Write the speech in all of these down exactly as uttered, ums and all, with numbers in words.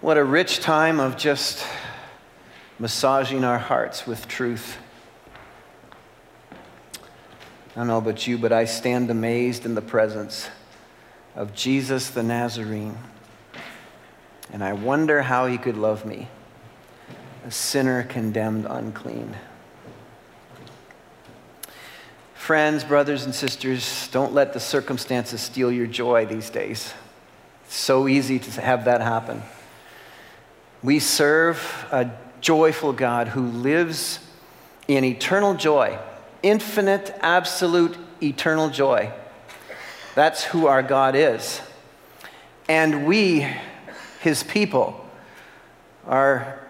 What a rich time of just massaging our hearts with truth. I don't know about you, but I stand amazed in the presence of Jesus the Nazarene. And I wonder how he could love me, a sinner condemned unclean. Friends, brothers and sisters, don't let the circumstances steal your joy these days. It's so easy to have that happen. We serve a joyful God who lives in eternal joy, infinite, absolute, eternal joy. That's who our God is. And we, his people, are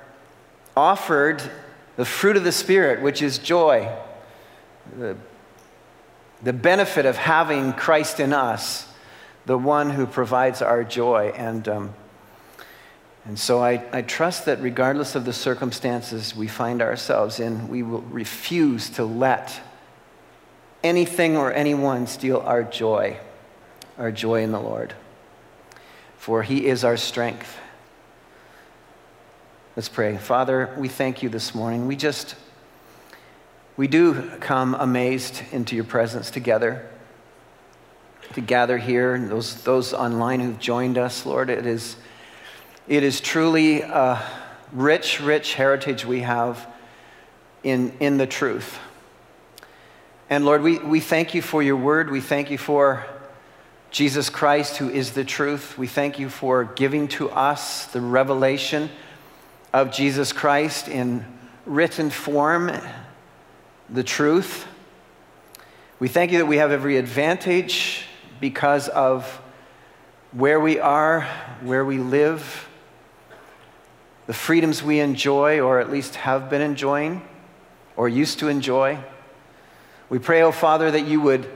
offered the fruit of the Spirit, which is joy, the The benefit of having Christ in us, the one who provides our joy. And, um, and so I, I trust that regardless of the circumstances we find ourselves in, we will refuse to let anything or anyone steal our joy, our joy in the Lord. For he is our strength. Let's pray. Father, we thank you this morning. We just... We do come amazed into your presence together, to gather here, and those, those online who've joined us, Lord, it is, it is truly a rich, rich heritage we have in, in the truth. And Lord, we, we thank you for your word. We thank you for Jesus Christ, who is the truth. We thank you for giving to us the revelation of Jesus Christ in written form, the truth. We thank you that we have every advantage because of where we are, where we live, the freedoms we enjoy, or at least have been enjoying, or used to enjoy. We pray, O Father, that you would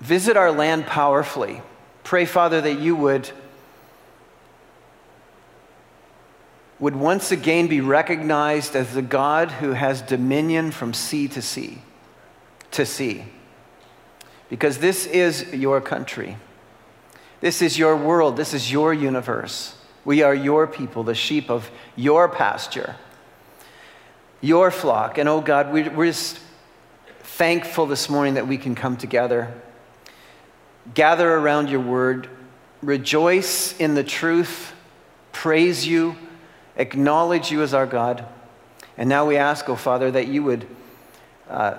visit our land powerfully. Pray, Father, that you would would once again be recognized as the God who has dominion from sea to sea, to sea. Because this is your country. This is your world. This is your universe. We are your people, the sheep of your pasture, your flock. And oh God, we're just thankful this morning that we can come together, gather around your word, rejoice in the truth, praise you, acknowledge you as our God. And now we ask, oh Father, that you would uh,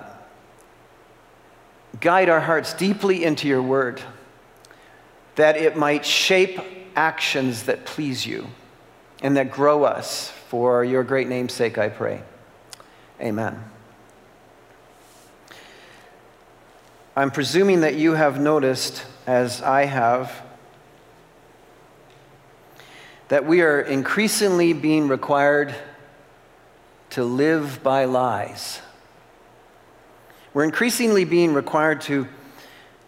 guide our hearts deeply into your word, that it might shape actions that please you and that grow us. For your great name's sake, I pray. Amen. I'm presuming that you have noticed, as I have, that we are increasingly being required to live by lies. We're increasingly being required to,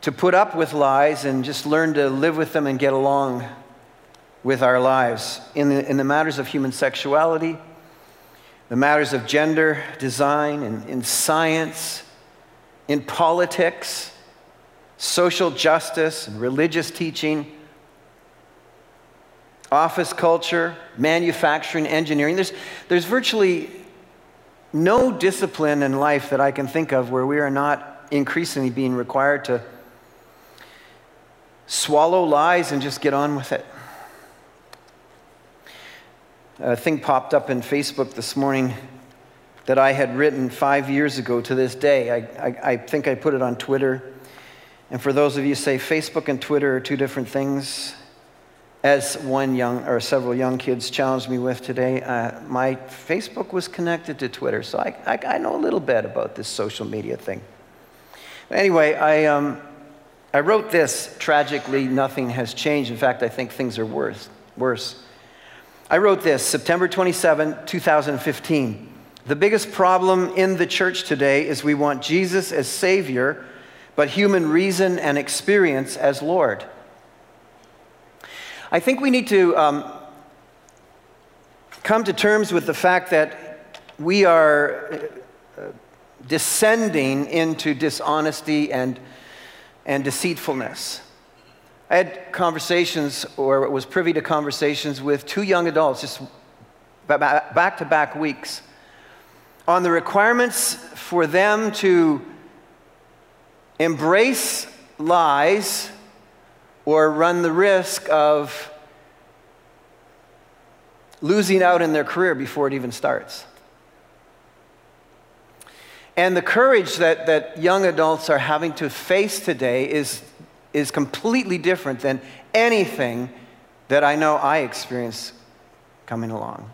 to put up with lies and just learn to live with them and get along with our lives in the, in the matters of human sexuality, the matters of gender, design, and in science, in politics, social justice, and religious teaching, office culture, manufacturing, engineering. There's, there's virtually no discipline in life that I can think of where we are not increasingly being required to swallow lies and just get on with it. A thing popped up in Facebook this morning that I had written five years ago to this day. I, I, I think I put it on Twitter. And for those of you who say Facebook and Twitter are two different things, as one young, or several young kids challenged me with today, uh, my Facebook was connected to Twitter, so I, I, I know a little bit about this social media thing. But anyway, I, um, I wrote this, tragically nothing has changed. In fact, I think things are worse. worse. I wrote this, September twenty-seventh, two thousand fifteen. The biggest problem in the church today is we want Jesus as Savior, but human reason and experience as Lord. I think we need to um, come to terms with the fact that we are descending into dishonesty and, and deceitfulness. I had conversations, or was privy to conversations with two young adults, just back-to-back weeks, on the requirements for them to embrace lies or run the risk of losing out in their career before it even starts. And the courage that, that young adults are having to face today is, is completely different than anything that I know I experienced coming along.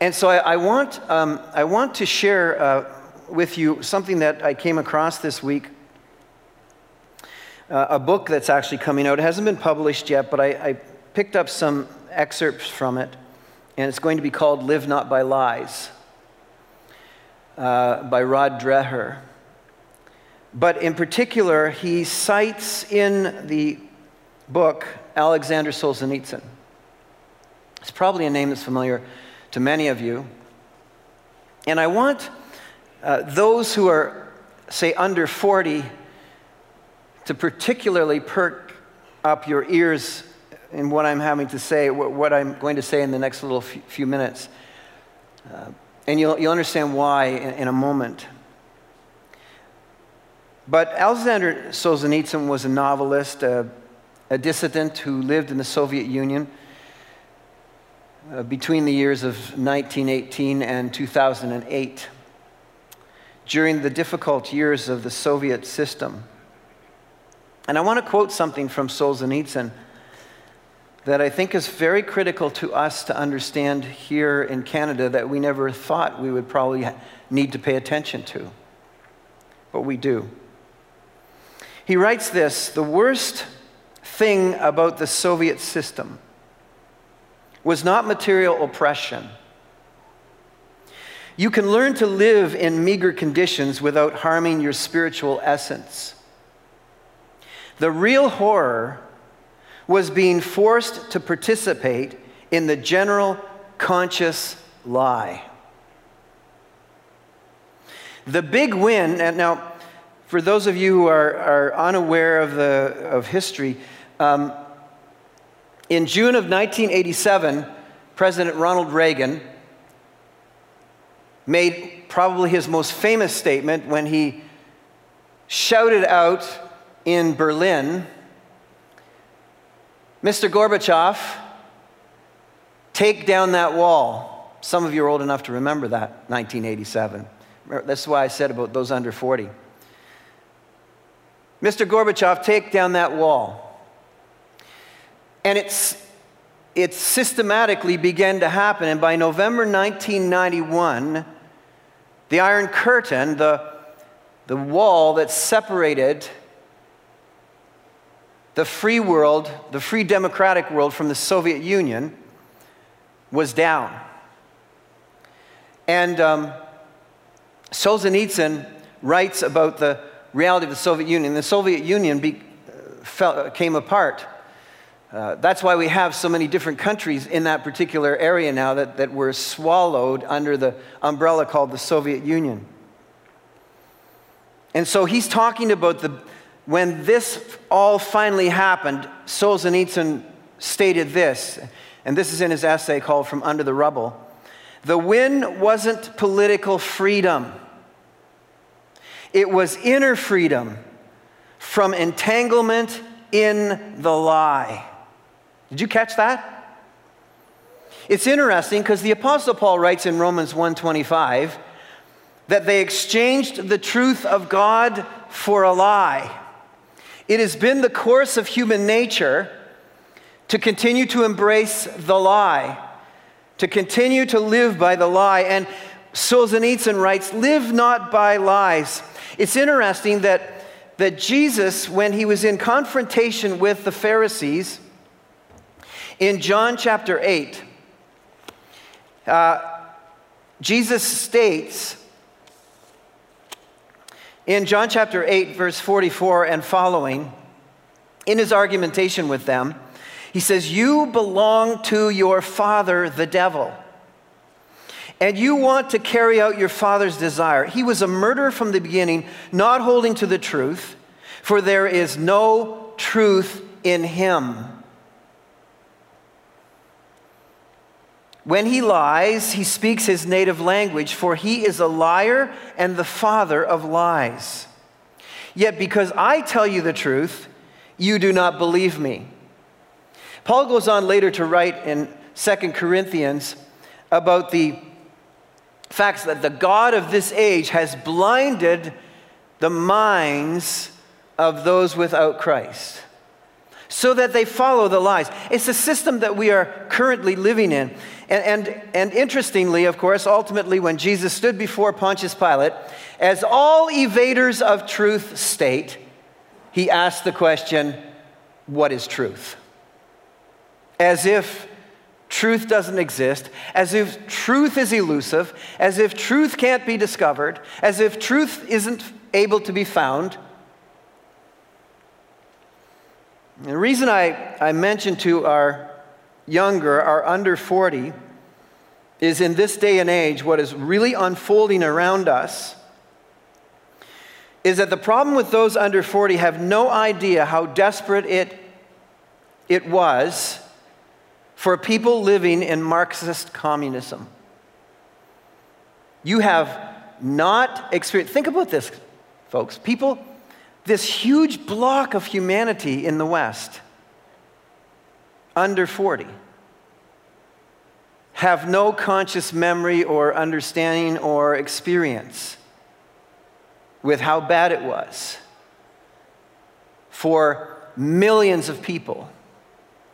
And so I, I, want, um, I want to share uh, with you something that I came across this week, uh, a book that's actually coming out. It hasn't been published yet, but I, I picked up some excerpts from it, and it's going to be called Live Not by Lies, uh, by Rod Dreher. But in particular, he cites in the book Alexander Solzhenitsyn. It's probably a name that's familiar to many of you. And I want uh, those who are, say, under forty to particularly perk up your ears in what I'm having to say, what I'm going to say in the next little few minutes. Uh, and you'll, you'll understand why in, in a moment. But Alexander Solzhenitsyn was a novelist, a, a dissident who lived in the Soviet Union uh, between the years of nineteen eighteen and two thousand eight, during the difficult years of the Soviet system. And I want to quote something from Solzhenitsyn that I think is very critical to us to understand here in Canada that we never thought we would probably need to pay attention to, but we do. He writes this: the worst thing about the Soviet system was not material oppression. You can learn to live in meager conditions without harming your spiritual essence. The real horror was being forced to participate in the general conscious lie. The big win, and now, for those of you who are, are unaware of, the, of history, um, in June of nineteen eighty-seven, President Ronald Reagan made probably his most famous statement when he shouted out in Berlin, "Mister Gorbachev, take down that wall." Some of you are old enough to remember that, nineteen eighty-seven. That's why I said about those under forty. "Mister Gorbachev, take down that wall." And it's, it systematically began to happen. And by November nineteen ninety-one, the Iron Curtain, the, the wall that separated the free world, the free democratic world from the Soviet Union, was down. And um, Solzhenitsyn writes about the reality of the Soviet Union. The Soviet Union be, uh, fell, came apart. Uh, that's why we have so many different countries in that particular area now that, that were swallowed under the umbrella called the Soviet Union. And so he's talking about the, when this all finally happened, Solzhenitsyn stated this, and this is in his essay called From Under the Rubble: "The win wasn't political freedom. It was inner freedom from entanglement in the lie." Did you catch that? It's interesting because the Apostle Paul writes in Romans one twenty-five that they exchanged the truth of God for a lie. It has been the course of human nature to continue to embrace the lie, to continue to live by the lie. And Solzhenitsyn writes, "Live not by lies." It's interesting that, that Jesus, when he was in confrontation with the Pharisees, in John chapter eight, uh, Jesus states, in John chapter eight, verse forty-four and following, in his argumentation with them, he says, "You belong to your father, the devil, and you want to carry out your father's desire. He was a murderer from the beginning, not holding to the truth, for there is no truth in him. When he lies, he speaks his native language, for he is a liar and the father of lies. Yet because I tell you the truth, you do not believe me. Paul goes on later to write in Second Corinthians about the fact that the God of this age has blinded the minds of those without Christ, so that they follow the lies. It's the system that we are currently living in. And, and, and interestingly, of course, ultimately when Jesus stood before Pontius Pilate, as all evaders of truth state, he asked the question, what is truth? As if truth doesn't exist, as if truth is elusive, as if truth can't be discovered, as if truth isn't able to be found. The reason I, I mentioned to our younger, our under forty, is in this day and age, what is really unfolding around us is that the problem with those under forty have no idea how desperate it, it was for people living in Marxist communism. You have not experienced, think about this, folks, people. This huge block of humanity in the West, under forty, have no conscious memory or understanding or experience with how bad it was for millions of people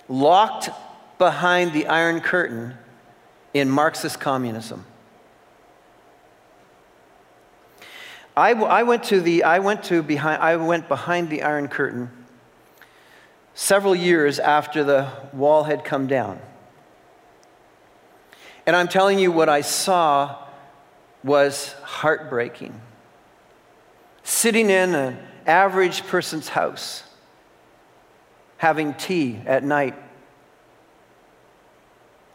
locked behind the Iron Curtain in Marxist communism. I, I went to the, I went to behind, I went behind the Iron Curtain several years after the wall had come down. And I'm telling you, what I saw was heartbreaking. Sitting in an average person's house, having tea at night,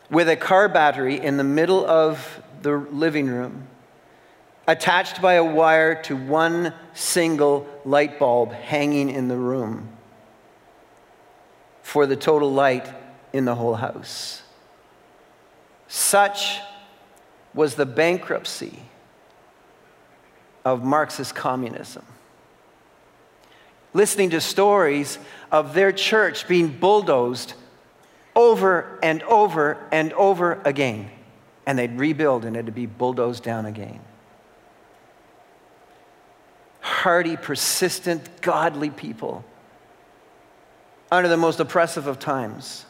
with a car battery in the middle of the living room, attached by a wire to one single light bulb hanging in the room for the total light in the whole house. Such was the bankruptcy of Marxist communism. Listening to stories of their church being bulldozed over and over and over again, and they'd rebuild and it'd be bulldozed down again. Hardy, persistent, godly people under the most oppressive of times.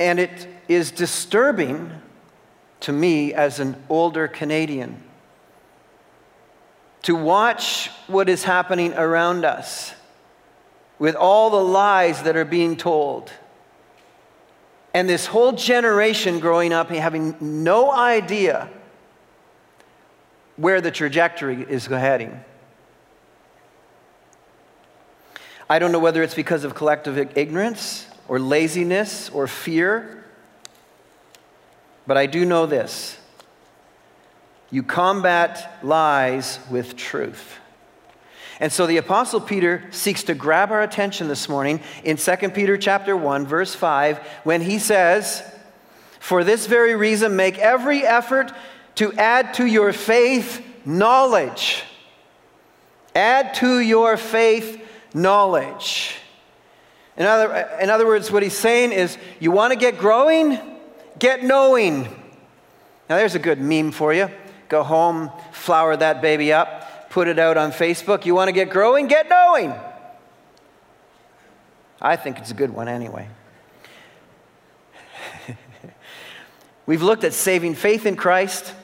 And it is disturbing to me as an older Canadian to watch what is happening around us with all the lies that are being told. And this whole generation growing up and having no idea where the trajectory is heading. I don't know whether it's because of collective ignorance or laziness or fear, but I do know this. You combat lies with truth. And so the Apostle Peter seeks to grab our attention this morning in Second Peter chapter one, verse five, when he says, "For this very reason make every effort to add to your faith knowledge. Add to your faith knowledge." In other, in other words, what he's saying is, you want to get growing? Get knowing. Now there's a good meme for you. Go home, flower that baby up, put it out on Facebook. You want to get growing? Get knowing. I think it's a good one anyway. We've looked at saving faith in Christ.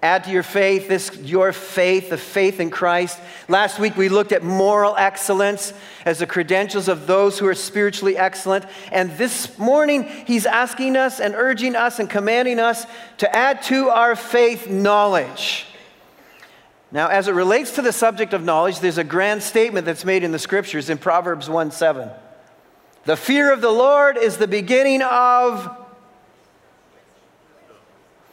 Add to your faith, this, your faith, the faith in Christ. Last week we looked at moral excellence as the credentials of those who are spiritually excellent. And this morning he's asking us and urging us and commanding us to add to our faith knowledge. Now, as it relates to the subject of knowledge, there's a grand statement that's made in the scriptures in Proverbs one seven. The fear of the Lord is the beginning of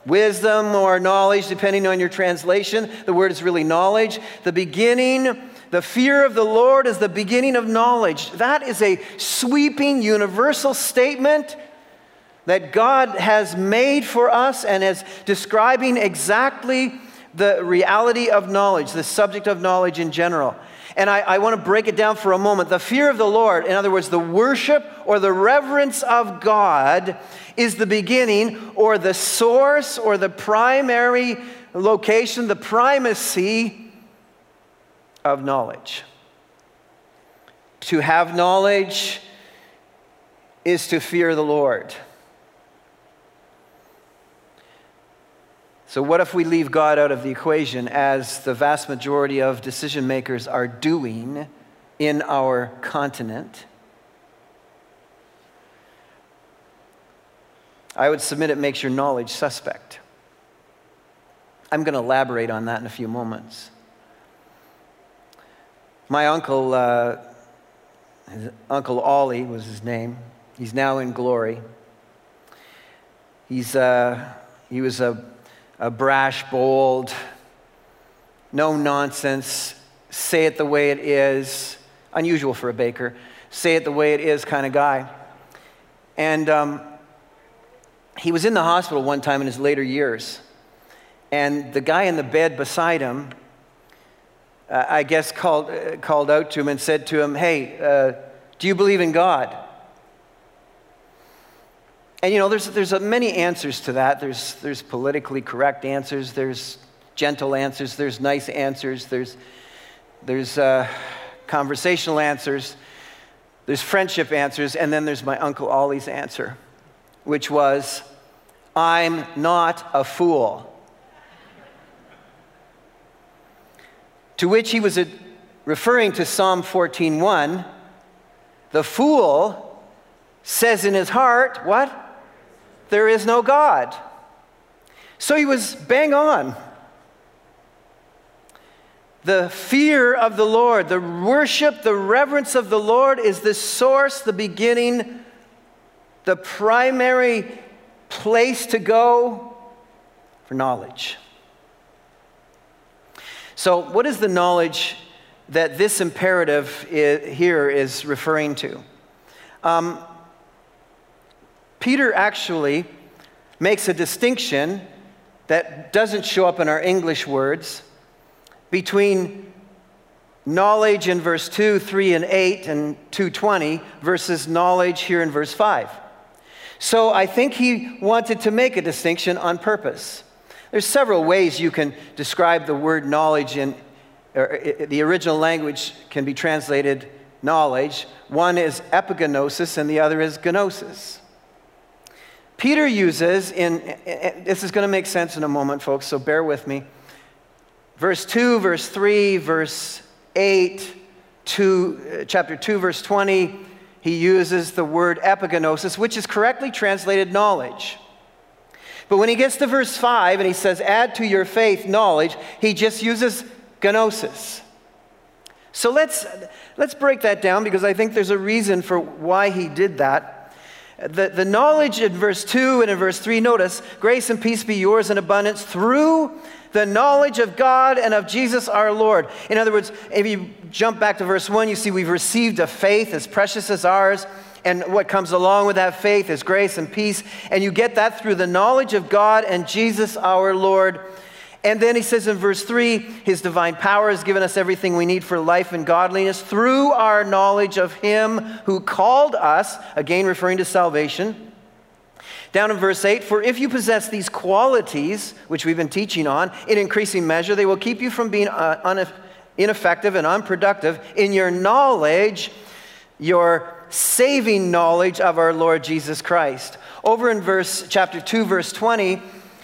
wisdom or knowledge, depending on your translation. The word is really knowledge. The beginning, The fear of the Lord is the beginning of knowledge. That is a sweeping, universal statement that God has made for us and is describing exactly the reality of knowledge, the subject of knowledge in general. And I, I want to break it down for a moment. The fear of the Lord, in other words, the worship or the reverence of God, is the beginning or the source or the primary location, the primacy of knowledge. To have knowledge is to fear the Lord. So what if we leave God out of the equation, as the vast majority of decision makers are doing in our continent? I would submit it makes your knowledge suspect. I'm going to elaborate on that in a few moments. My uncle, uh, Uncle Ollie was his name. He's now in glory. He's, uh, he was a A brash, bold, no-nonsense, say it the way it is, unusual for a baker, say it the way it is kind of guy. And um, he was in the hospital one time in his later years, and the guy in the bed beside him, uh, I guess, called, uh, called out to him and said to him, "Hey, uh, do you believe in God?" And you know, there's, there's many answers to that. There's, there's politically correct answers. There's gentle answers. There's nice answers. There's, there's uh, conversational answers. There's friendship answers. And then there's my Uncle Ollie's answer, which was, "I'm not a fool." To which he was referring to Psalm fourteen one, "The fool says in his heart," what? "There is no God." So he was bang on. The fear of the Lord, the worship, the reverence of the Lord is the source, the beginning, the primary place to go for knowledge. So what is the knowledge that this imperative is, here is referring to? Um, Peter actually makes a distinction that doesn't show up in our English words between knowledge in verse two, three, and eight, and two twenty versus knowledge here in verse five. So I think he wanted to make a distinction on purpose. There's several ways you can describe the word knowledge in or the original language can be translated knowledge. One is epigenosis and the other is gnosis. Peter uses in, this is going to make sense in a moment, folks, so bear with me. Verse two, verse three, verse eight, two, chapter two, verse twenty, he uses the word epigenosis, which is correctly translated knowledge. But when he gets to verse five and he says, "Add to your faith knowledge," he just uses gnosis. So let's, let's break that down, because I think there's a reason for why he did that. The, the knowledge in verse two and in verse three, notice, "Grace and peace be yours in abundance through the knowledge of God and of Jesus our Lord." In other words, if you jump back to verse one, you see we've received a faith as precious as ours, and what comes along with that faith is grace and peace, and you get that through the knowledge of God and Jesus our Lord. And then he says in verse three, "His divine power has given us everything we need for life and godliness through our knowledge of him who called us," again referring to salvation. Down in verse eight, "For if you possess these qualities," which we've been teaching on, "in increasing measure, they will keep you from being uh, ineffective and unproductive in your knowledge, your saving knowledge of our Lord Jesus Christ." Over in verse chapter two, verse twenty,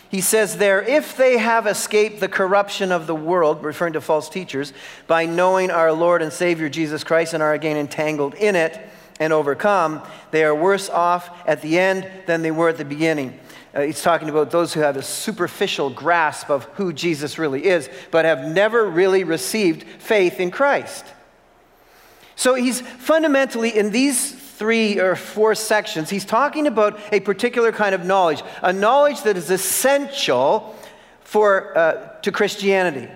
he says there, "If they have escaped the corruption of the world," referring to false teachers, "by knowing our Lord and Savior Jesus Christ and are again entangled in it and overcome, they are worse off at the end than they were at the beginning." Uh, he's talking about those who have a superficial grasp of who Jesus really is, but have never really received faith in Christ. So he's fundamentally, in these three or four sections, he's talking about a particular kind of knowledge, a knowledge that is essential for, uh, to Christianity.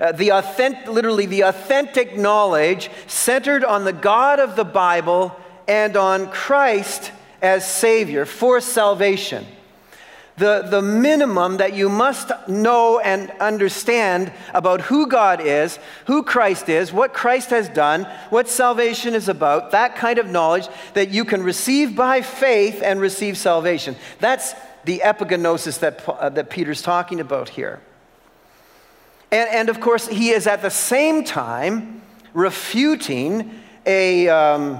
Uh, the authentic, literally the authentic knowledge centered on the God of the Bible and on Christ as Savior for salvation. The, the minimum that you must know and understand about who God is, who Christ is, what Christ has done, what salvation is about, that kind of knowledge that you can receive by faith and receive salvation. That's the epigenosis that, uh, that Peter's talking about here. And, and of course, he is at the same time refuting a, um,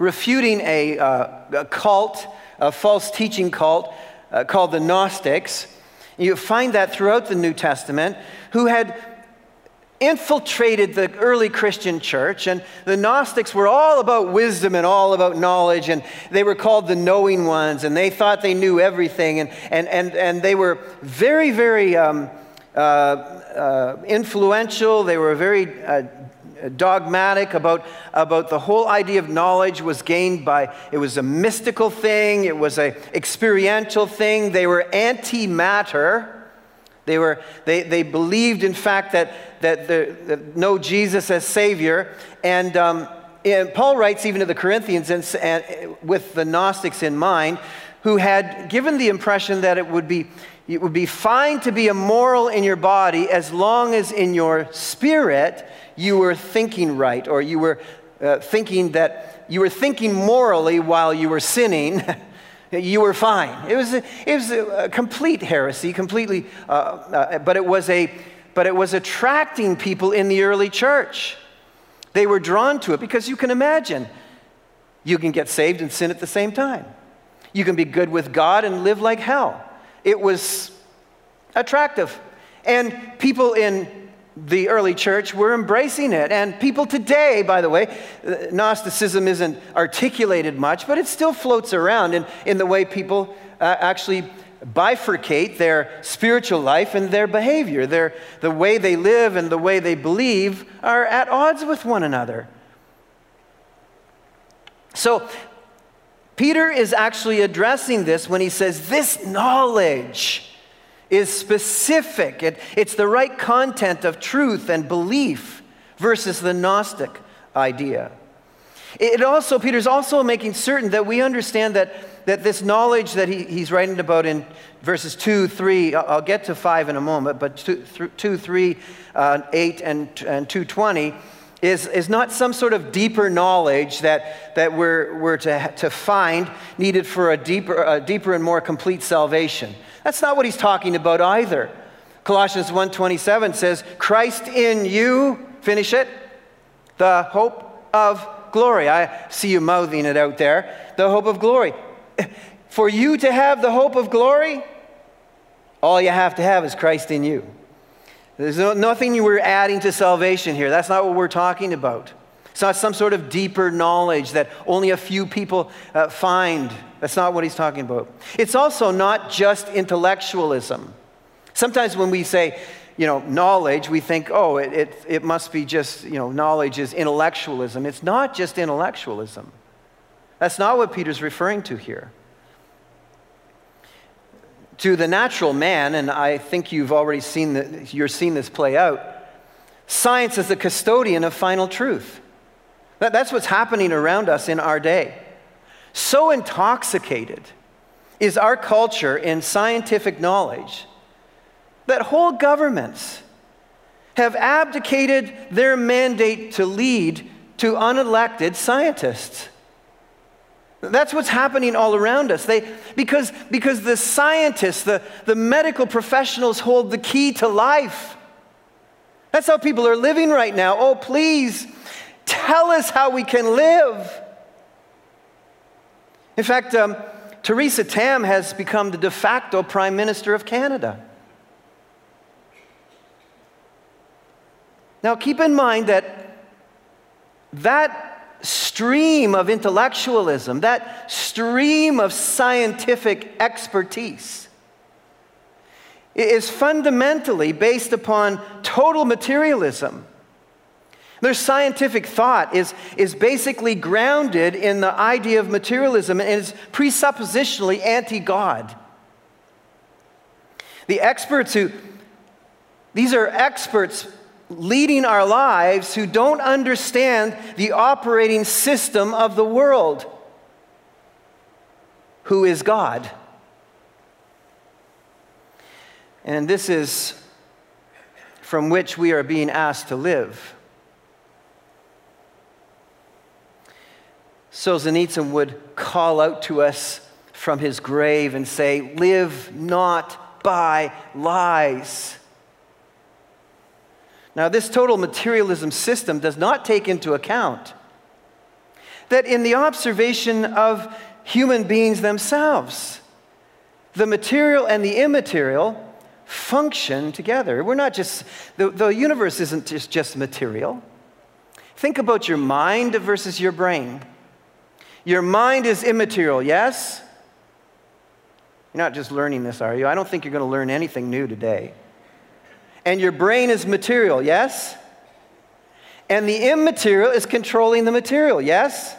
refuting a, uh, a cult, a false teaching cult uh, called the Gnostics. You find that throughout the New Testament, who had infiltrated the early Christian church. And the Gnostics were all about wisdom and all about knowledge, and they were called the knowing ones, and they thought they knew everything, and, and, and, and they were very, very... Um, Uh, uh, influential. They were very uh, dogmatic about, about the whole idea of knowledge was gained by, it was a mystical thing, it was an experiential thing. They were anti-matter. They, were, they, they believed, in fact, that, that, the, that no Jesus as Savior. And, um, and Paul writes even to the Corinthians and, and with the Gnostics in mind, who had given the impression that it would be It would be fine to be immoral in your body as long as in your spirit you were thinking right, or you were uh, thinking that you were thinking morally while you were sinning, you were fine. It was a, it was a complete heresy, completely. Uh, uh, but it was a but it was attracting people in the early church. They were drawn to it because you can imagine, you can get saved and sin at the same time. You can be good with God and live like hell. It was attractive, and people in the early church were embracing it, and people today, by the way, Gnosticism isn't articulated much, but it still floats around in, in the way people uh, actually bifurcate their spiritual life and their behavior. Their, the way they live and the way they believe are at odds with one another. So Peter is actually addressing this when he says this knowledge is specific. It, it's the right content of truth and belief versus the Gnostic idea. It also, Peter's also making certain that we understand that, that this knowledge that he, he's writing about in verses two, three, I'll get to five in a moment, but two, three, uh, eight, and, and two twenty, Is, is not some sort of deeper knowledge that, that we're, we're to, to find needed for a deeper, a deeper and more complete salvation. That's not what he's talking about either. Colossians one twenty-seven says, Christ in you, finish it, the hope of glory. I see you mouthing it out there, the hope of glory. For you to have the hope of glory, all you have to have is Christ in you. There's no, nothing you were adding to salvation here. That's not what we're talking about. It's not some sort of deeper knowledge that only a few people uh, find. That's not what he's talking about. It's also not just intellectualism. Sometimes when we say, you know, knowledge, we think, oh, it, it, it must be just, you know, knowledge is intellectualism. It's not just intellectualism. That's not what Peter's referring to here. To the natural man, and I think you've already seen, the, you're seeing this play out, science is the custodian of final truth. That, that's what's happening around us in our day. So intoxicated is our culture in scientific knowledge that whole governments have abdicated their mandate to lead to unelected scientists. That's what's happening all around us. They, because, because the scientists, the, the medical professionals hold the key to life. That's how people are living right now. Oh, please, tell us how we can live. In fact, um, Theresa Tam has become the de facto Prime Minister of Canada. Now, keep in mind that that stream of intellectualism, that stream of scientific expertise is fundamentally based upon total materialism. Their scientific thought is, is basically grounded in the idea of materialism and is presuppositionally anti-God. The experts who These are experts leading our lives who don't understand the operating system of the world, who is God. And this is from which we are being asked to live. Solzhenitsyn would call out to us from his grave and say, "Live not by lies." Now, this total materialism system does not take into account that in the observation of human beings themselves, the material and the immaterial function together. We're not just, the, the universe isn't just, just material. Think about your mind versus your brain. Your mind is immaterial, yes? You're not just learning this, are you? I don't think you're going to learn anything new today. And your brain is material, yes? And the immaterial is controlling the material, yes?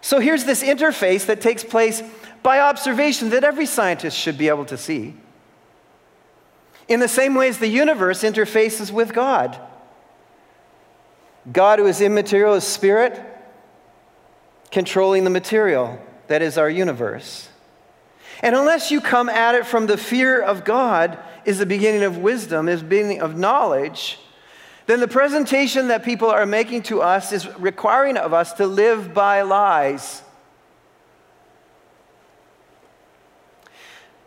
So here's this interface that takes place by observation that every scientist should be able to see. In the same way as the universe interfaces with God. God, who is immaterial, is spirit, controlling the material that is our universe. And unless you come at it from the fear of God is the beginning of wisdom, is the beginning of knowledge, then the presentation that people are making to us is requiring of us to live by lies.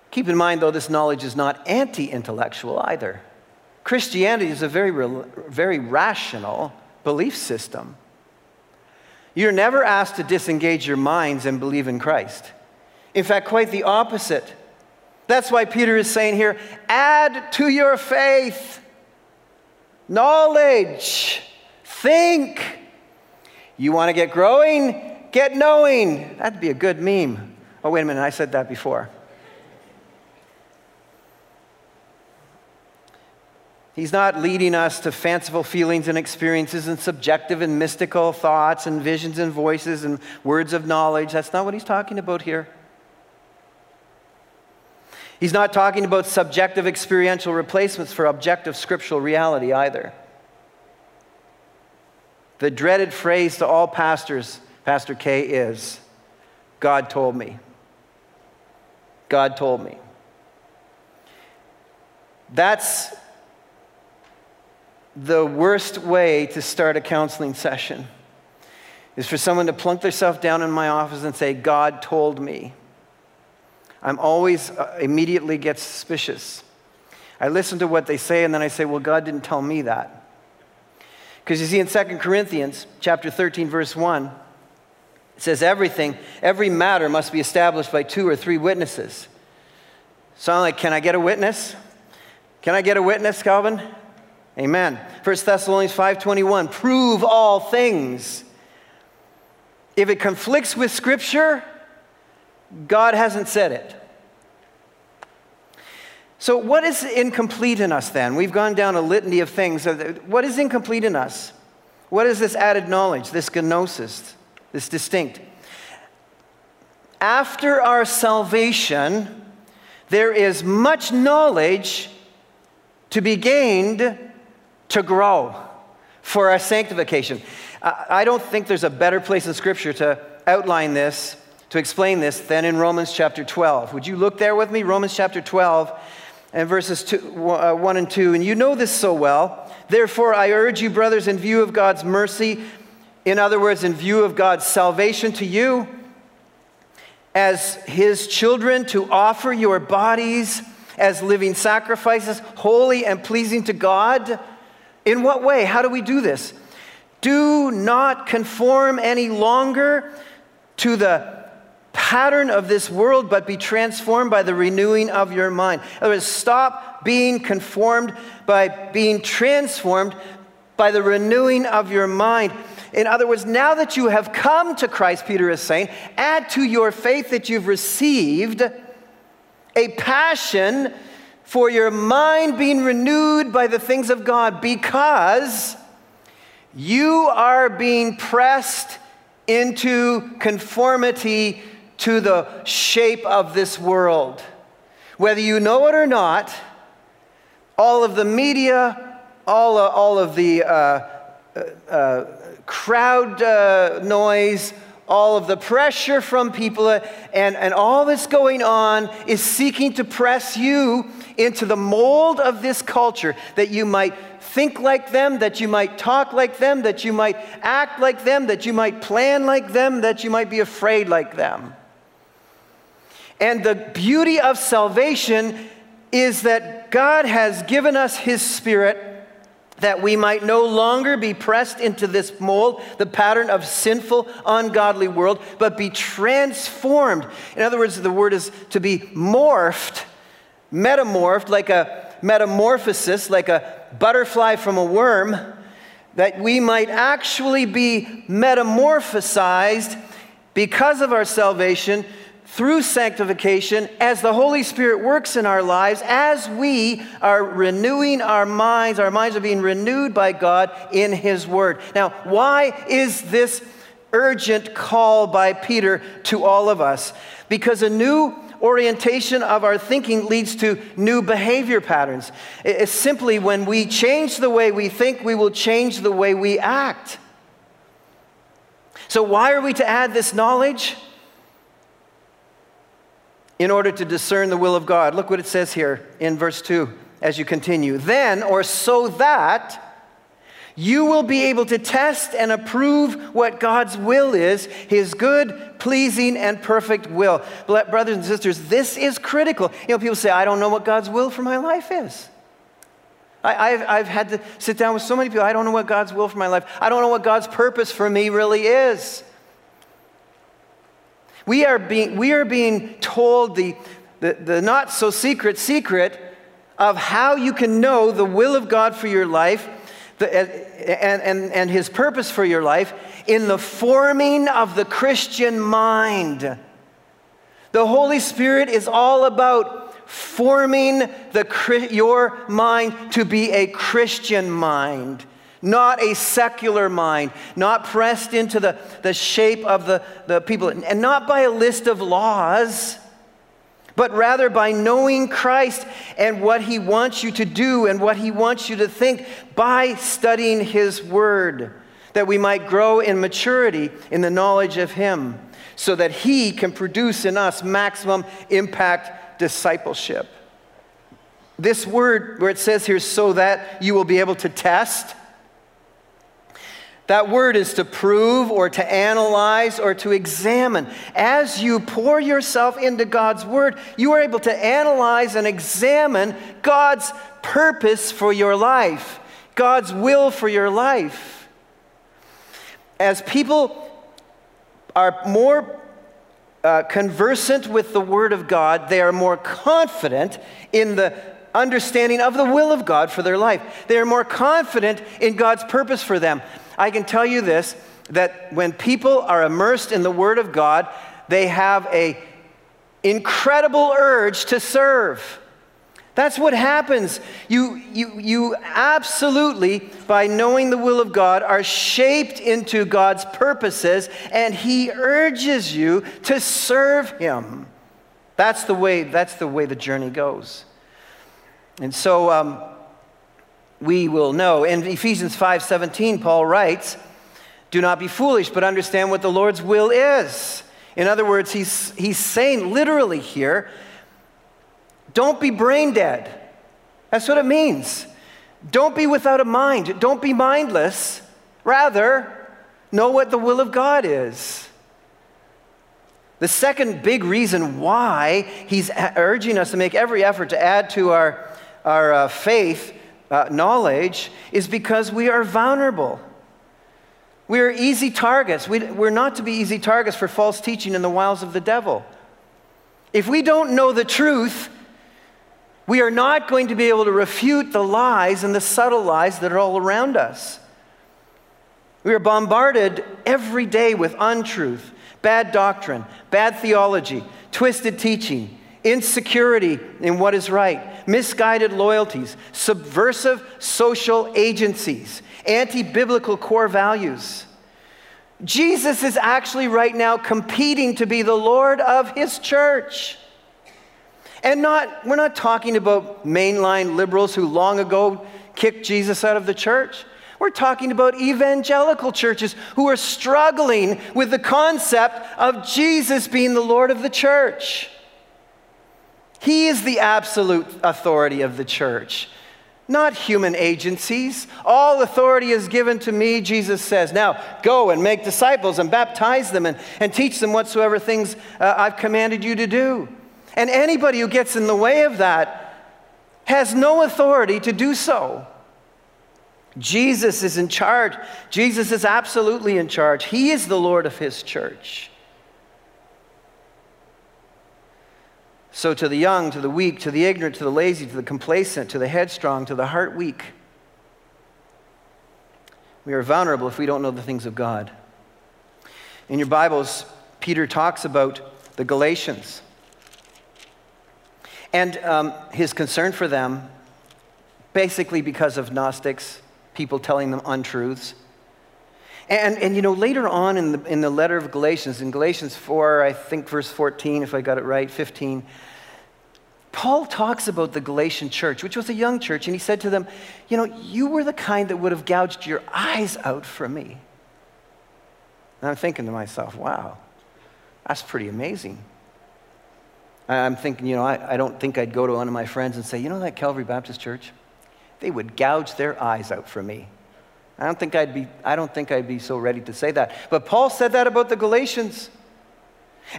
Keep in mind, though, this knowledge is not anti-intellectual either. Christianity is a very, very rational belief system. You're never asked to disengage your minds and believe in Christ. In fact, quite the opposite. That's why Peter is saying here, add to your faith knowledge. Think. You want to get growing? Get knowing. That'd be a good meme. Oh, wait a minute, I said that before. He's not leading us to fanciful feelings and experiences and subjective and mystical thoughts and visions and voices and words of knowledge. That's not what he's talking about here. He's not talking about subjective experiential replacements for objective scriptural reality either. The dreaded phrase to all pastors, Pastor K, is, God told me. God told me. That's the worst way to start a counseling session, is for someone to plunk themselves down in my office and say, God told me. I'm always uh, immediately get suspicious. I listen to what they say, and then I say, well, God didn't tell me that. Because you see, in Second Corinthians chapter thirteen, verse one, it says, everything, every matter must be established by two or three witnesses. So I'm like, can I get a witness? Can I get a witness, Calvin? Amen. First Thessalonians five twenty-one, prove all things. If it conflicts with Scripture, God hasn't said it. So what is incomplete in us then? We've gone down a litany of things. What is incomplete in us? What is this added knowledge, this gnosis, this distinct? After our salvation, there is much knowledge to be gained to grow for our sanctification. I don't think there's a better place in Scripture to outline this, to explain this, then in Romans chapter twelve. Would you look there with me? Romans chapter twelve and verses two, uh, one and two. And you know this so well. Therefore, I urge you, brothers, in view of God's mercy, in other words, in view of God's salvation to you, as his children, to offer your bodies as living sacrifices, holy and pleasing to God. In what way? How do we do this? Do not conform any longer to the pattern of this world, but be transformed by the renewing of your mind. In other words, stop being conformed by being transformed by the renewing of your mind. In other words, now that you have come to Christ, Peter is saying, add to your faith that you've received a passion for your mind being renewed by the things of God, because you are being pressed into conformity to the shape of this world. Whether you know it or not, all of the media, all, uh, all of the uh, uh, crowd uh, noise, all of the pressure from people, and, and all that's going on is seeking to press you into the mold of this culture, that you might think like them, that you might talk like them, that you might act like them, that you might plan like them, that you might be afraid like them. And the beauty of salvation is that God has given us His Spirit, that we might no longer be pressed into this mold, the pattern of sinful, ungodly world, but be transformed. In other words, the word is to be morphed, metamorphed, like a metamorphosis, like a butterfly from a worm, that we might actually be metamorphosized because of our salvation through sanctification, as the Holy Spirit works in our lives, as we are renewing our minds, our minds are being renewed by God in His Word. Now, why is this urgent call by Peter to all of us? Because a new orientation of our thinking leads to new behavior patterns. It's simply when we change the way we think, we will change the way we act. So why are we to add this knowledge? In order to discern the will of God. Look what it says here in verse two as you continue. Then, or so that, you will be able to test and approve what God's will is, His good, pleasing, and perfect will. Brothers and sisters, this is critical. You know, people say, I don't know what God's will for my life is. I, I've, I've had to sit down with so many people, I don't know what God's will for my life. I don't know what God's purpose for me really is. We are being, we are being told the, the, the not-so-secret secret of how you can know the will of God for your life the, and, and, and His purpose for your life in the forming of the Christian mind. The Holy Spirit is all about forming the, your mind to be a Christian mind. Not a secular mind, not pressed into the, the shape of the, the people, and not by a list of laws, but rather by knowing Christ and what He wants you to do and what He wants you to think by studying His Word, that we might grow in maturity in the knowledge of Him, so that He can produce in us maximum impact discipleship. This word where it says here, so that you will be able to test, that word is to prove or to analyze or to examine. As you pour yourself into God's Word, you are able to analyze and examine God's purpose for your life, God's will for your life. As people are more uh, conversant with the Word of God, they are more confident in the understanding of the will of God for their life. They are more confident in God's purpose for them. I can tell you this, that when people are immersed in the Word of God, they have an incredible urge to serve. That's what happens. You, you, you absolutely, by knowing the will of God, are shaped into God's purposes, and He urges you to serve Him. That's the way, that's the way the journey goes. And so um, we will know. In Ephesians five seventeen, Paul writes, do not be foolish, but understand what the Lord's will is. In other words, he's, he's saying literally here, don't be brain dead. That's what it means. Don't be without a mind. Don't be mindless. Rather, know what the will of God is. The second big reason why he's urging us to make every effort to add to our Our uh, faith, uh, knowledge, is because we are vulnerable. We are easy targets. We, we're not to be easy targets for false teaching and the wiles of the devil. If we don't know the truth, we are not going to be able to refute the lies and the subtle lies that are all around us. We are bombarded every day with untruth, bad doctrine, bad theology, twisted teaching, insecurity in what is right, misguided loyalties, subversive social agencies, anti-biblical core values. Jesus is actually right now competing to be the Lord of His church. And not, we're not talking about mainline liberals who long ago kicked Jesus out of the church. We're talking about evangelical churches who are struggling with the concept of Jesus being the Lord of the church. He is the absolute authority of the church, not human agencies. All authority is given to me, Jesus says. Now, go and make disciples and baptize them and, and teach them whatsoever things uh, I've commanded you to do. And anybody who gets in the way of that has no authority to do so. Jesus is in charge. Jesus is absolutely in charge. He is the Lord of his church. So to the young, to the weak, to the ignorant, to the lazy, to the complacent, to the headstrong, to the heart weak, we are vulnerable if we don't know the things of God. In your Bibles, Peter talks about the Galatians and um, his concern for them, basically because of Gnostics, people telling them untruths. And, and you know, later on in the, in the letter of Galatians, in Galatians four, I think verse fourteen, if I got it right, fifteen, Paul talks about the Galatian church, which was a young church, and he said to them, you know, you were the kind that would have gouged your eyes out for me. And I'm thinking to myself, wow, that's pretty amazing. I'm thinking, you know, I, I don't think I'd go to one of my friends and say, you know that Calvary Baptist Church? They would gouge their eyes out for me. I don't think I'd be, I don't think I'd be so ready to say that. But Paul said that about the Galatians.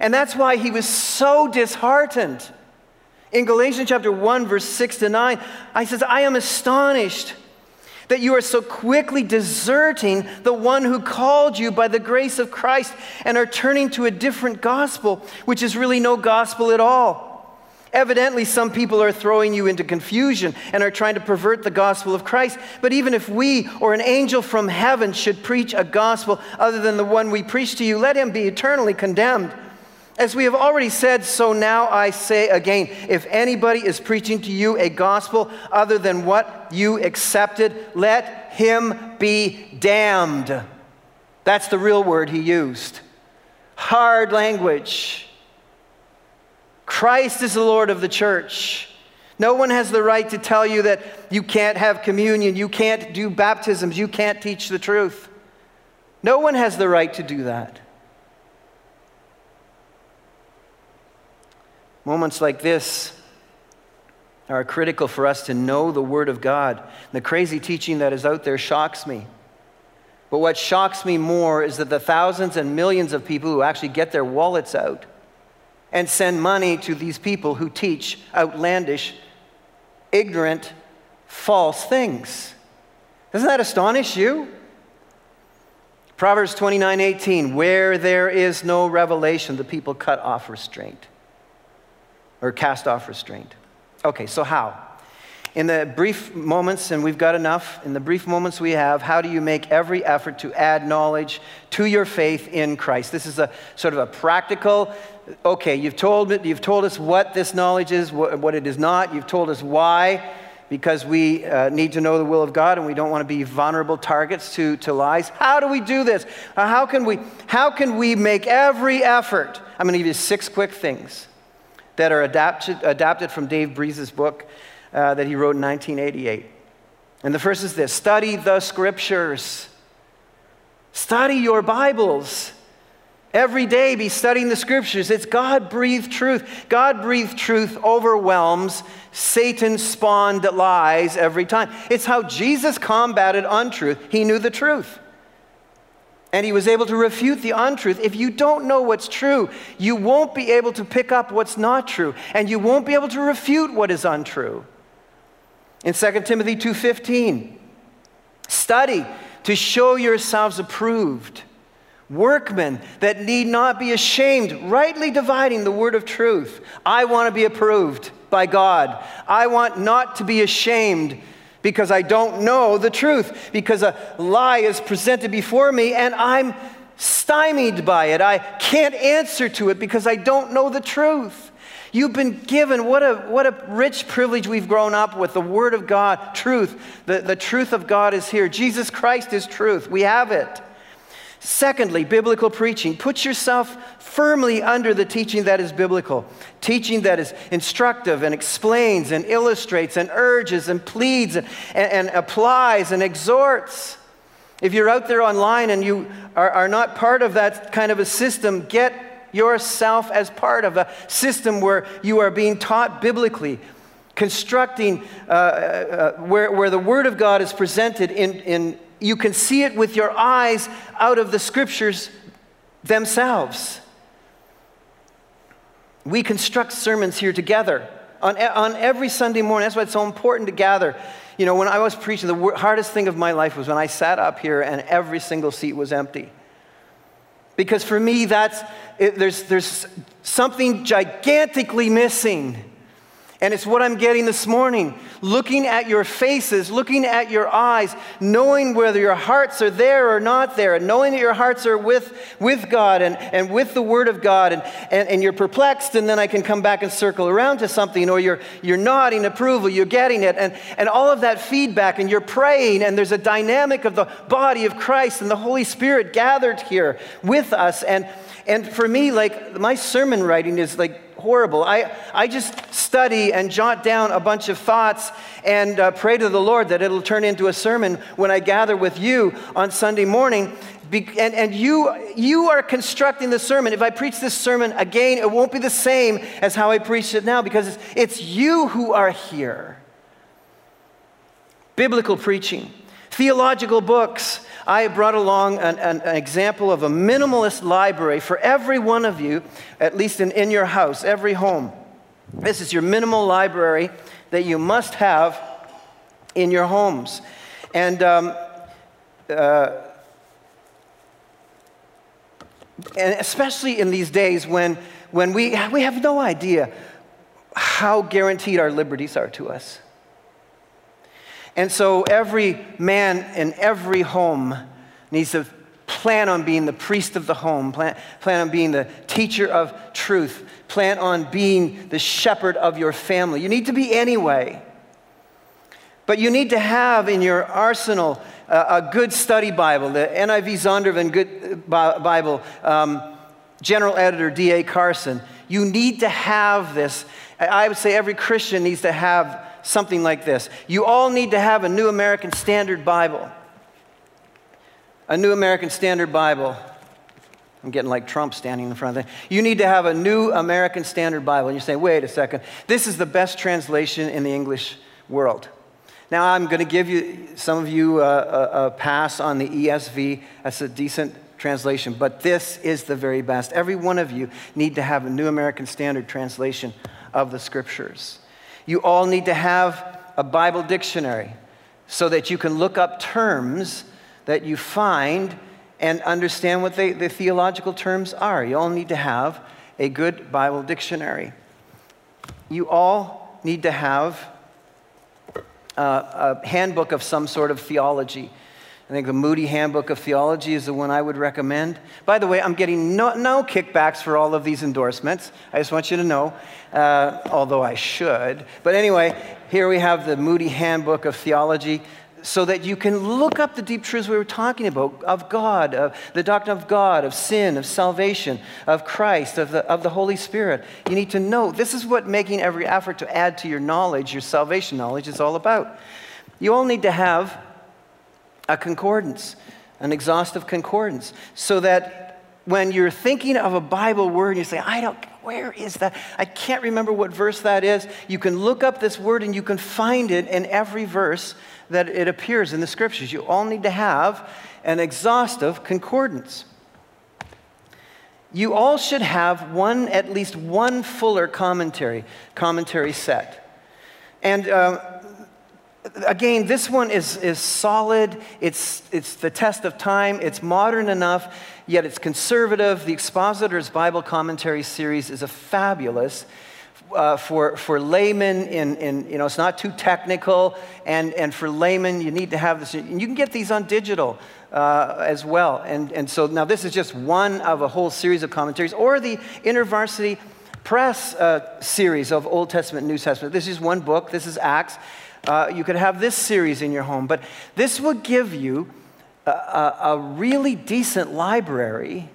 And that's why he was so disheartened. In Galatians chapter one, verse six to nine, I says, I am astonished that you are so quickly deserting the one who called you by the grace of Christ and are turning to a different gospel, which is really no gospel at all. Evidently, some people are throwing you into confusion and are trying to pervert the gospel of Christ. But even if we or an angel from heaven should preach a gospel other than the one we preach to you, let him be eternally condemned. As we have already said, so now I say again, if anybody is preaching to you a gospel other than what you accepted, let him be damned. That's the real word he used. Hard language. Christ is the Lord of the church. No one has the right to tell you that you can't have communion, you can't do baptisms, you can't teach the truth. No one has the right to do that. Moments like this are critical for us to know the Word of God. The crazy teaching that is out there shocks me. But what shocks me more is that the thousands and millions of people who actually get their wallets out and send money to these people who teach outlandish, ignorant, false things. Doesn't that astonish you? Proverbs twenty-nine eighteen, where there is no revelation, the people cut off restraint, or cast off restraint. Okay, so how? In the brief moments, and we've got enough, in the brief moments we have, how do you make every effort to add knowledge to your faith in Christ? This is a sort of a practical, okay, you've told it, you've told us what this knowledge is, what, what it is not. You've told us why, because we uh, need to know the will of God and we don't want to be vulnerable targets to, to lies. How do we do this? Uh, how can we, how can we make every effort? I'm going to give you six quick things that are adapted, adapted from Dave Breeze's book, Uh, that he wrote in nineteen eighty-eight. And the first is this: study the scriptures. Study your Bibles. Every day be studying the scriptures. It's God-breathed truth. God-breathed truth overwhelms Satan-spawned lies every time. It's how Jesus combated untruth. He knew the truth. And he was able to refute the untruth. If you don't know what's true, you won't be able to pick up what's not true, and you won't be able to refute what is untrue. In Second Timothy two fifteen, study to show yourselves approved, workmen that need not be ashamed, rightly dividing the word of truth. I want to be approved by God. I want not to be ashamed because I don't know the truth, because a lie is presented before me and I'm stymied by it. I can't answer to it because I don't know the truth. You've been given, what a, what a rich privilege we've grown up with, the Word of God, truth. The, the truth of God is here. Jesus Christ is truth. We have it. Secondly, biblical preaching. Put yourself firmly under the teaching that is biblical, teaching that is instructive and explains and illustrates and urges and pleads and, and, and applies and exhorts. If you're out there online and you are, are not part of that kind of a system, get yourself as part of a system where you are being taught biblically, constructing uh, uh, where, where the Word of God is presented in, in you can see it with your eyes out of the Scriptures themselves. We construct sermons here together on, on every Sunday morning. That's why it's so important to gather. You know, when I was preaching, the hardest thing of my life was when I sat up here and every single seat was empty. Because for me, that's, it, there's, there's something gigantically missing. And it's what I'm getting this morning. Looking at your faces, looking at your eyes, knowing whether your hearts are there or not there, and knowing that your hearts are with, with God and, and with the Word of God, and, and, and you're perplexed, and then I can come back and circle around to something, or you're, you're nodding approval, you're getting it, and, and all of that feedback, and you're praying, and there's a dynamic of the body of Christ and the Holy Spirit gathered here with us. And, and for me, like, my sermon writing is like, horrible. I, I just study and jot down a bunch of thoughts and uh, pray to the Lord that it'll turn into a sermon when I gather with you on Sunday morning. Be- and and you, you are constructing the sermon. If I preach this sermon again, it won't be the same as how I preached it now, because it's, it's you who are here. Biblical preaching. Theological books. I brought along an, an, an example of a minimalist library for every one of you, at least in, in your house, every home. This is your minimal library that you must have in your homes. And um, uh, and especially in these days when, when we, we have no idea how guaranteed our liberties are to us. And so every man in every home needs to plan on being the priest of the home, plan, plan on being the teacher of truth, plan on being the shepherd of your family. You need to be anyway. But you need to have in your arsenal uh, a good study Bible, the N I V Zondervan Good Bible, um, General Editor D A Carson. You need to have this. I would say every Christian needs to have something like this. You all need to have a New American Standard Bible. A New American Standard Bible. I'm getting like Trump standing in front of it. You need to have a New American Standard Bible. And you say, wait a second, this is the best translation in the English world. Now, I'm going to give you, some of you, uh, a, a pass on the E S V. That's a decent translation. But this is the very best. Every one of you need to have a New American Standard translation of the Scriptures. You all need to have a Bible dictionary so that you can look up terms that you find and understand what they, the theological terms are. You all need to have a good Bible dictionary. You all need to have uh, a handbook of some sort of theology. I think the Moody Handbook of Theology is the one I would recommend. By the way, I'm getting no, no kickbacks for all of these endorsements. I just want you to know, uh, although I should. But anyway, here we have the Moody Handbook of Theology, so that you can look up the deep truths we were talking about, of God, of the doctrine of God, of sin, of salvation, of Christ, of the, of the Holy Spirit. You need to know. This is what making every effort to add to your knowledge, your salvation knowledge, is all about. You all need to have a concordance, an exhaustive concordance, so that when you're thinking of a Bible word, you say, I don't, where is that? I can't remember what verse that is. You can look up this word and you can find it in every verse that it appears in the Scriptures. You all need to have an exhaustive concordance. You all should have one, at least one fuller commentary, commentary set. And, um, Again, this one is, is solid, it's, it's the test of time, it's modern enough, yet it's conservative. The Expositor's Bible Commentary series is a fabulous uh, for, for laymen, in, in, you know, it's not too technical, and, and for laymen, you need to have this. And you can get these on digital uh, as well. And, and so now this is just one of a whole series of commentaries, or the InterVarsity Press uh, series of Old Testament, New Testament. This is one book, this is Acts. Uh, you could have this series in your home, but this will give you a, a really decent library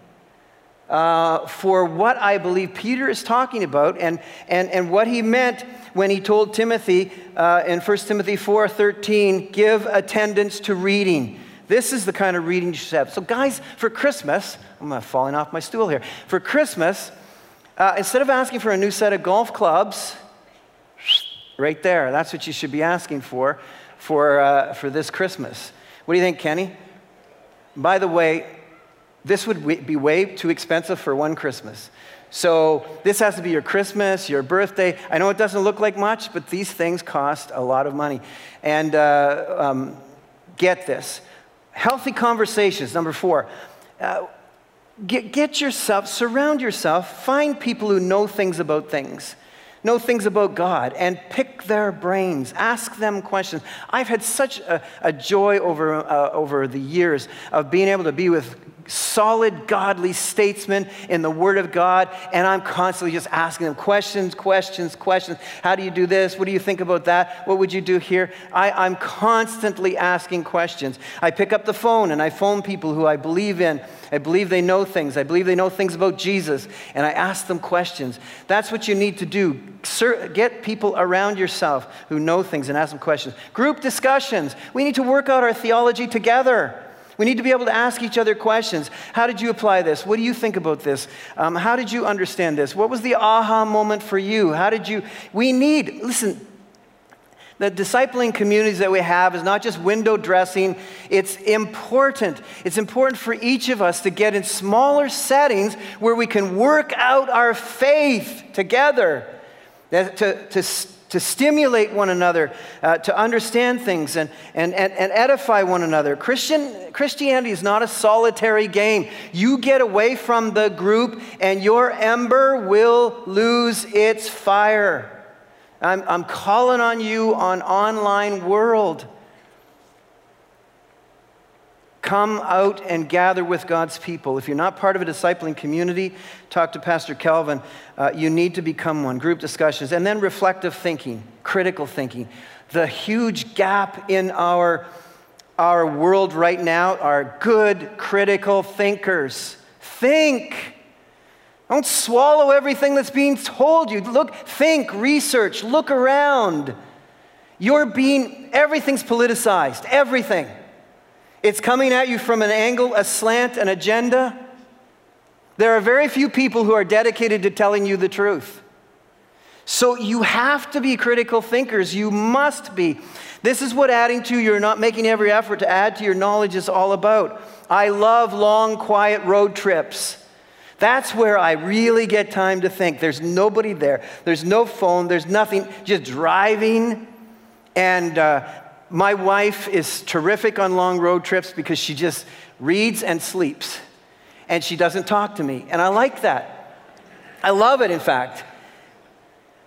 uh, for what I believe Peter is talking about and, and, and what he meant when he told Timothy uh, in First Timothy four thirteen, give attendance to reading. This is the kind of reading you should have. So guys, for Christmas, I'm falling off my stool here. For Christmas, uh, instead of asking for a new set of golf clubs, right there, that's what you should be asking for for, uh, for this Christmas. What do you think, Kenny? By the way, this would be way too expensive for one Christmas. So this has to be your Christmas, your birthday. I know it doesn't look like much, but these things cost a lot of money. And uh, um, get this. Healthy conversations, number four. Uh, get, get yourself, surround yourself, find people who know things about things, know things about God, and pick their brains, ask them questions. I've had such a, a joy over, uh, over the years of being able to be with solid, godly statesmen in the Word of God, and I'm constantly just asking them questions, questions, questions. How do you do this? What do you think about that? What would you do here? I, I'm constantly asking questions. I pick up the phone and I phone people who I believe in. I believe they know things. I believe they know things about Jesus, and I ask them questions. That's what you need to do. Get people around yourself who know things and ask them questions. Group discussions. We need to work out our theology together. We need to be able to ask each other questions. How did you apply this? What do you think about this? Um, how did you understand this? What was the aha moment for you? How did you, we need, listen, the discipling communities that we have is not just window dressing. It's important. It's important for each of us to get in smaller settings where we can work out our faith together, that, to, to to stimulate one another, uh, to understand things and, and, and, and edify one another. Christian, Christianity is not a solitary game. You get away from the group and your ember will lose its fire. I'm, I'm calling on you on online world. Come out and gather with God's people. If you're not part of a discipling community, talk to Pastor Calvin. Uh, you need to become one. Group discussions. And then reflective thinking, critical thinking. The huge gap in our, our world right now are good, critical thinkers. Think. Don't swallow everything that's being told you. Look, think, research, look around. You're being, everything's politicized, everything. It's coming at you from an angle, a slant, an agenda. There are very few people who are dedicated to telling you the truth. So you have to be critical thinkers. You must be. This is what adding to your, not making every effort to add to your knowledge is all about. I love long, quiet road trips. That's where I really get time to think. There's nobody there. There's no phone. There's nothing. Just driving and... Uh, My wife is terrific on long road trips because she just reads and sleeps, and she doesn't talk to me, and I like that. I love it, in fact.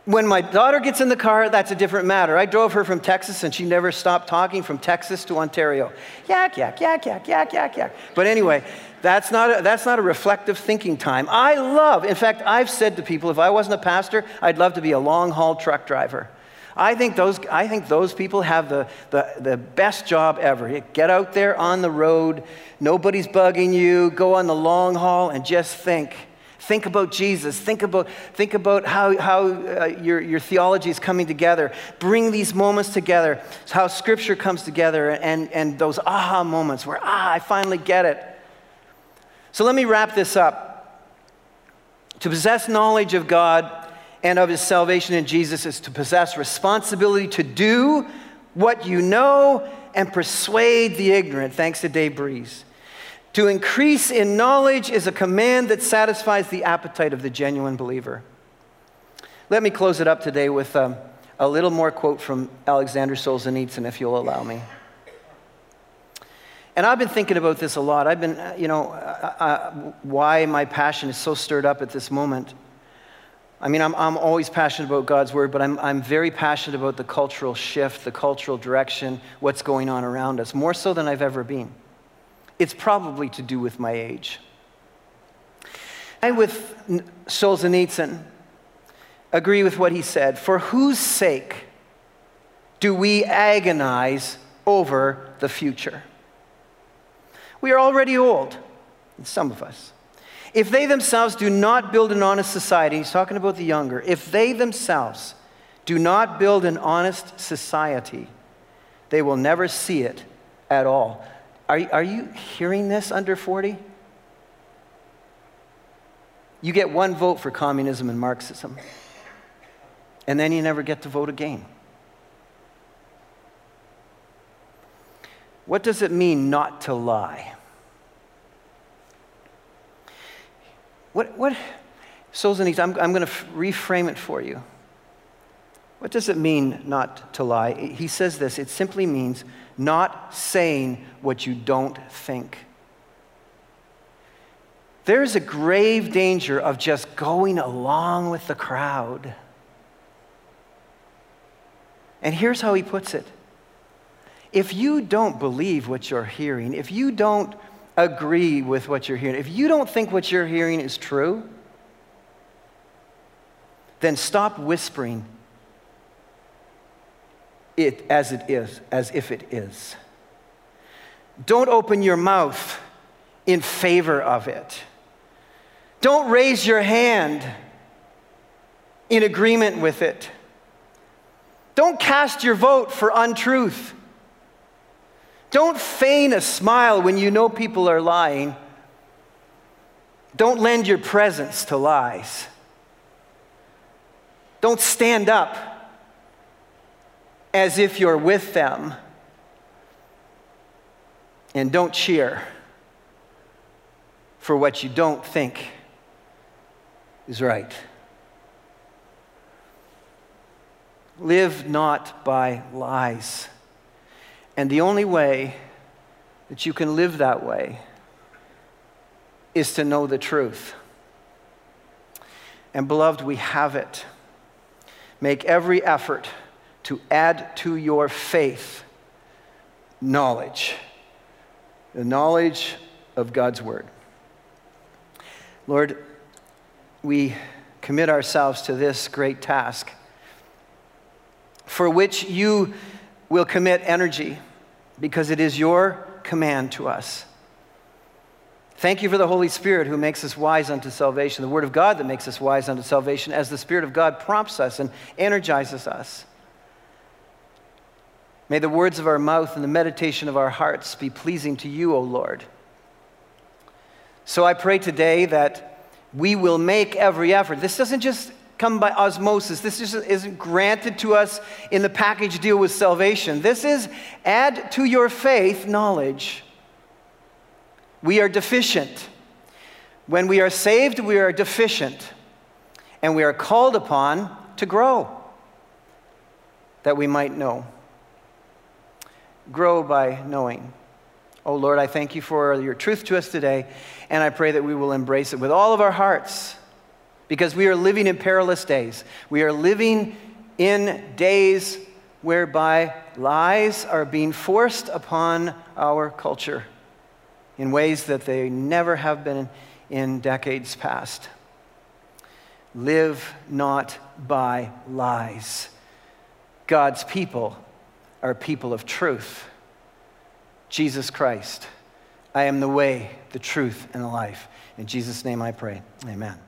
When my daughter gets in the car, that's a different matter. I drove her from Texas, and she never stopped talking from Texas to Ontario. Yak, yak, yak, yak, yak, yak, yak. But anyway, that's not a, that's not a reflective thinking time. I love, in fact, I've said to people, if I wasn't a pastor, I'd love to be a long-haul truck driver. I think those, I think those people have the, the, the best job ever. Get out there on the road. Nobody's bugging you. Go on the long haul and just think. Think about Jesus. Think about, think about how, how uh, your, your theology is coming together. Bring these moments together, how Scripture comes together, and, and those aha moments where, ah, I finally get it. So let me wrap this up. To possess knowledge of God and of his salvation in Jesus is to possess responsibility to do what you know and persuade the ignorant, thanks to Dave Breeze. To increase in knowledge is a command that satisfies the appetite of the genuine believer. Let me close it up today with um, a little more quote from Alexander Solzhenitsyn, if you'll allow me. And I've been thinking about this a lot. I've been, you know, uh, uh, why my passion is so stirred up at this moment. I mean, I'm, I'm always passionate about God's Word, but I'm, I'm very passionate about the cultural shift, the cultural direction, what's going on around us, more so than I've ever been. It's probably to do with my age. I, with Solzhenitsyn, agree with what he said. For whose sake do we agonize over the future? We are already old, some of us. If they themselves do not build an honest society, he's talking about the younger, if they themselves do not build an honest society, they will never see it at all. Are, are you hearing this under forty? You get one vote for communism and Marxism, and then you never get to vote again. What does it mean not to lie? What, what, Solzhenitsyn, I'm, I'm going to reframe it for you. What does it mean not to lie? He says this, it simply means not saying what you don't think. There's a grave danger of just going along with the crowd. And here's how he puts it. If you don't believe what you're hearing, if you don't agree with what you're hearing, if you don't think what you're hearing is true, then stop whispering it as it is, as if it is. Don't open your mouth in favor of it. Don't raise your hand in agreement with it. Don't cast your vote for untruth. Don't feign a smile when you know people are lying. Don't lend your presence to lies. Don't stand up as if you're with them. And don't cheer for what you don't think is right. Live not by lies. And the only way that you can live that way is to know the truth. And beloved, we have it. Make every effort to add to your faith knowledge, the knowledge of God's word. Lord, we commit ourselves to this great task for which you will commit energy, because it is your command to us. Thank you for the Holy Spirit who makes us wise unto salvation, the Word of God that makes us wise unto salvation, as the Spirit of God prompts us and energizes us. May the words of our mouth and the meditation of our hearts be pleasing to you, O Lord. So I pray today that we will make every effort. This doesn't just come by osmosis. This just isn't granted to us in the package deal with salvation. This is add to your faith knowledge. We are deficient. When we are saved, we are deficient, and we are called upon to grow that we might know. Grow by knowing. Oh Lord, I thank you for your truth to us today, and I pray that we will embrace it with all of our hearts, because we are living in perilous days. We are living in days whereby lies are being forced upon our culture in ways that they never have been in decades past. Live not by lies. God's people are people of truth. Jesus Christ, I am the way, the truth, and the life. In Jesus' name I pray, amen.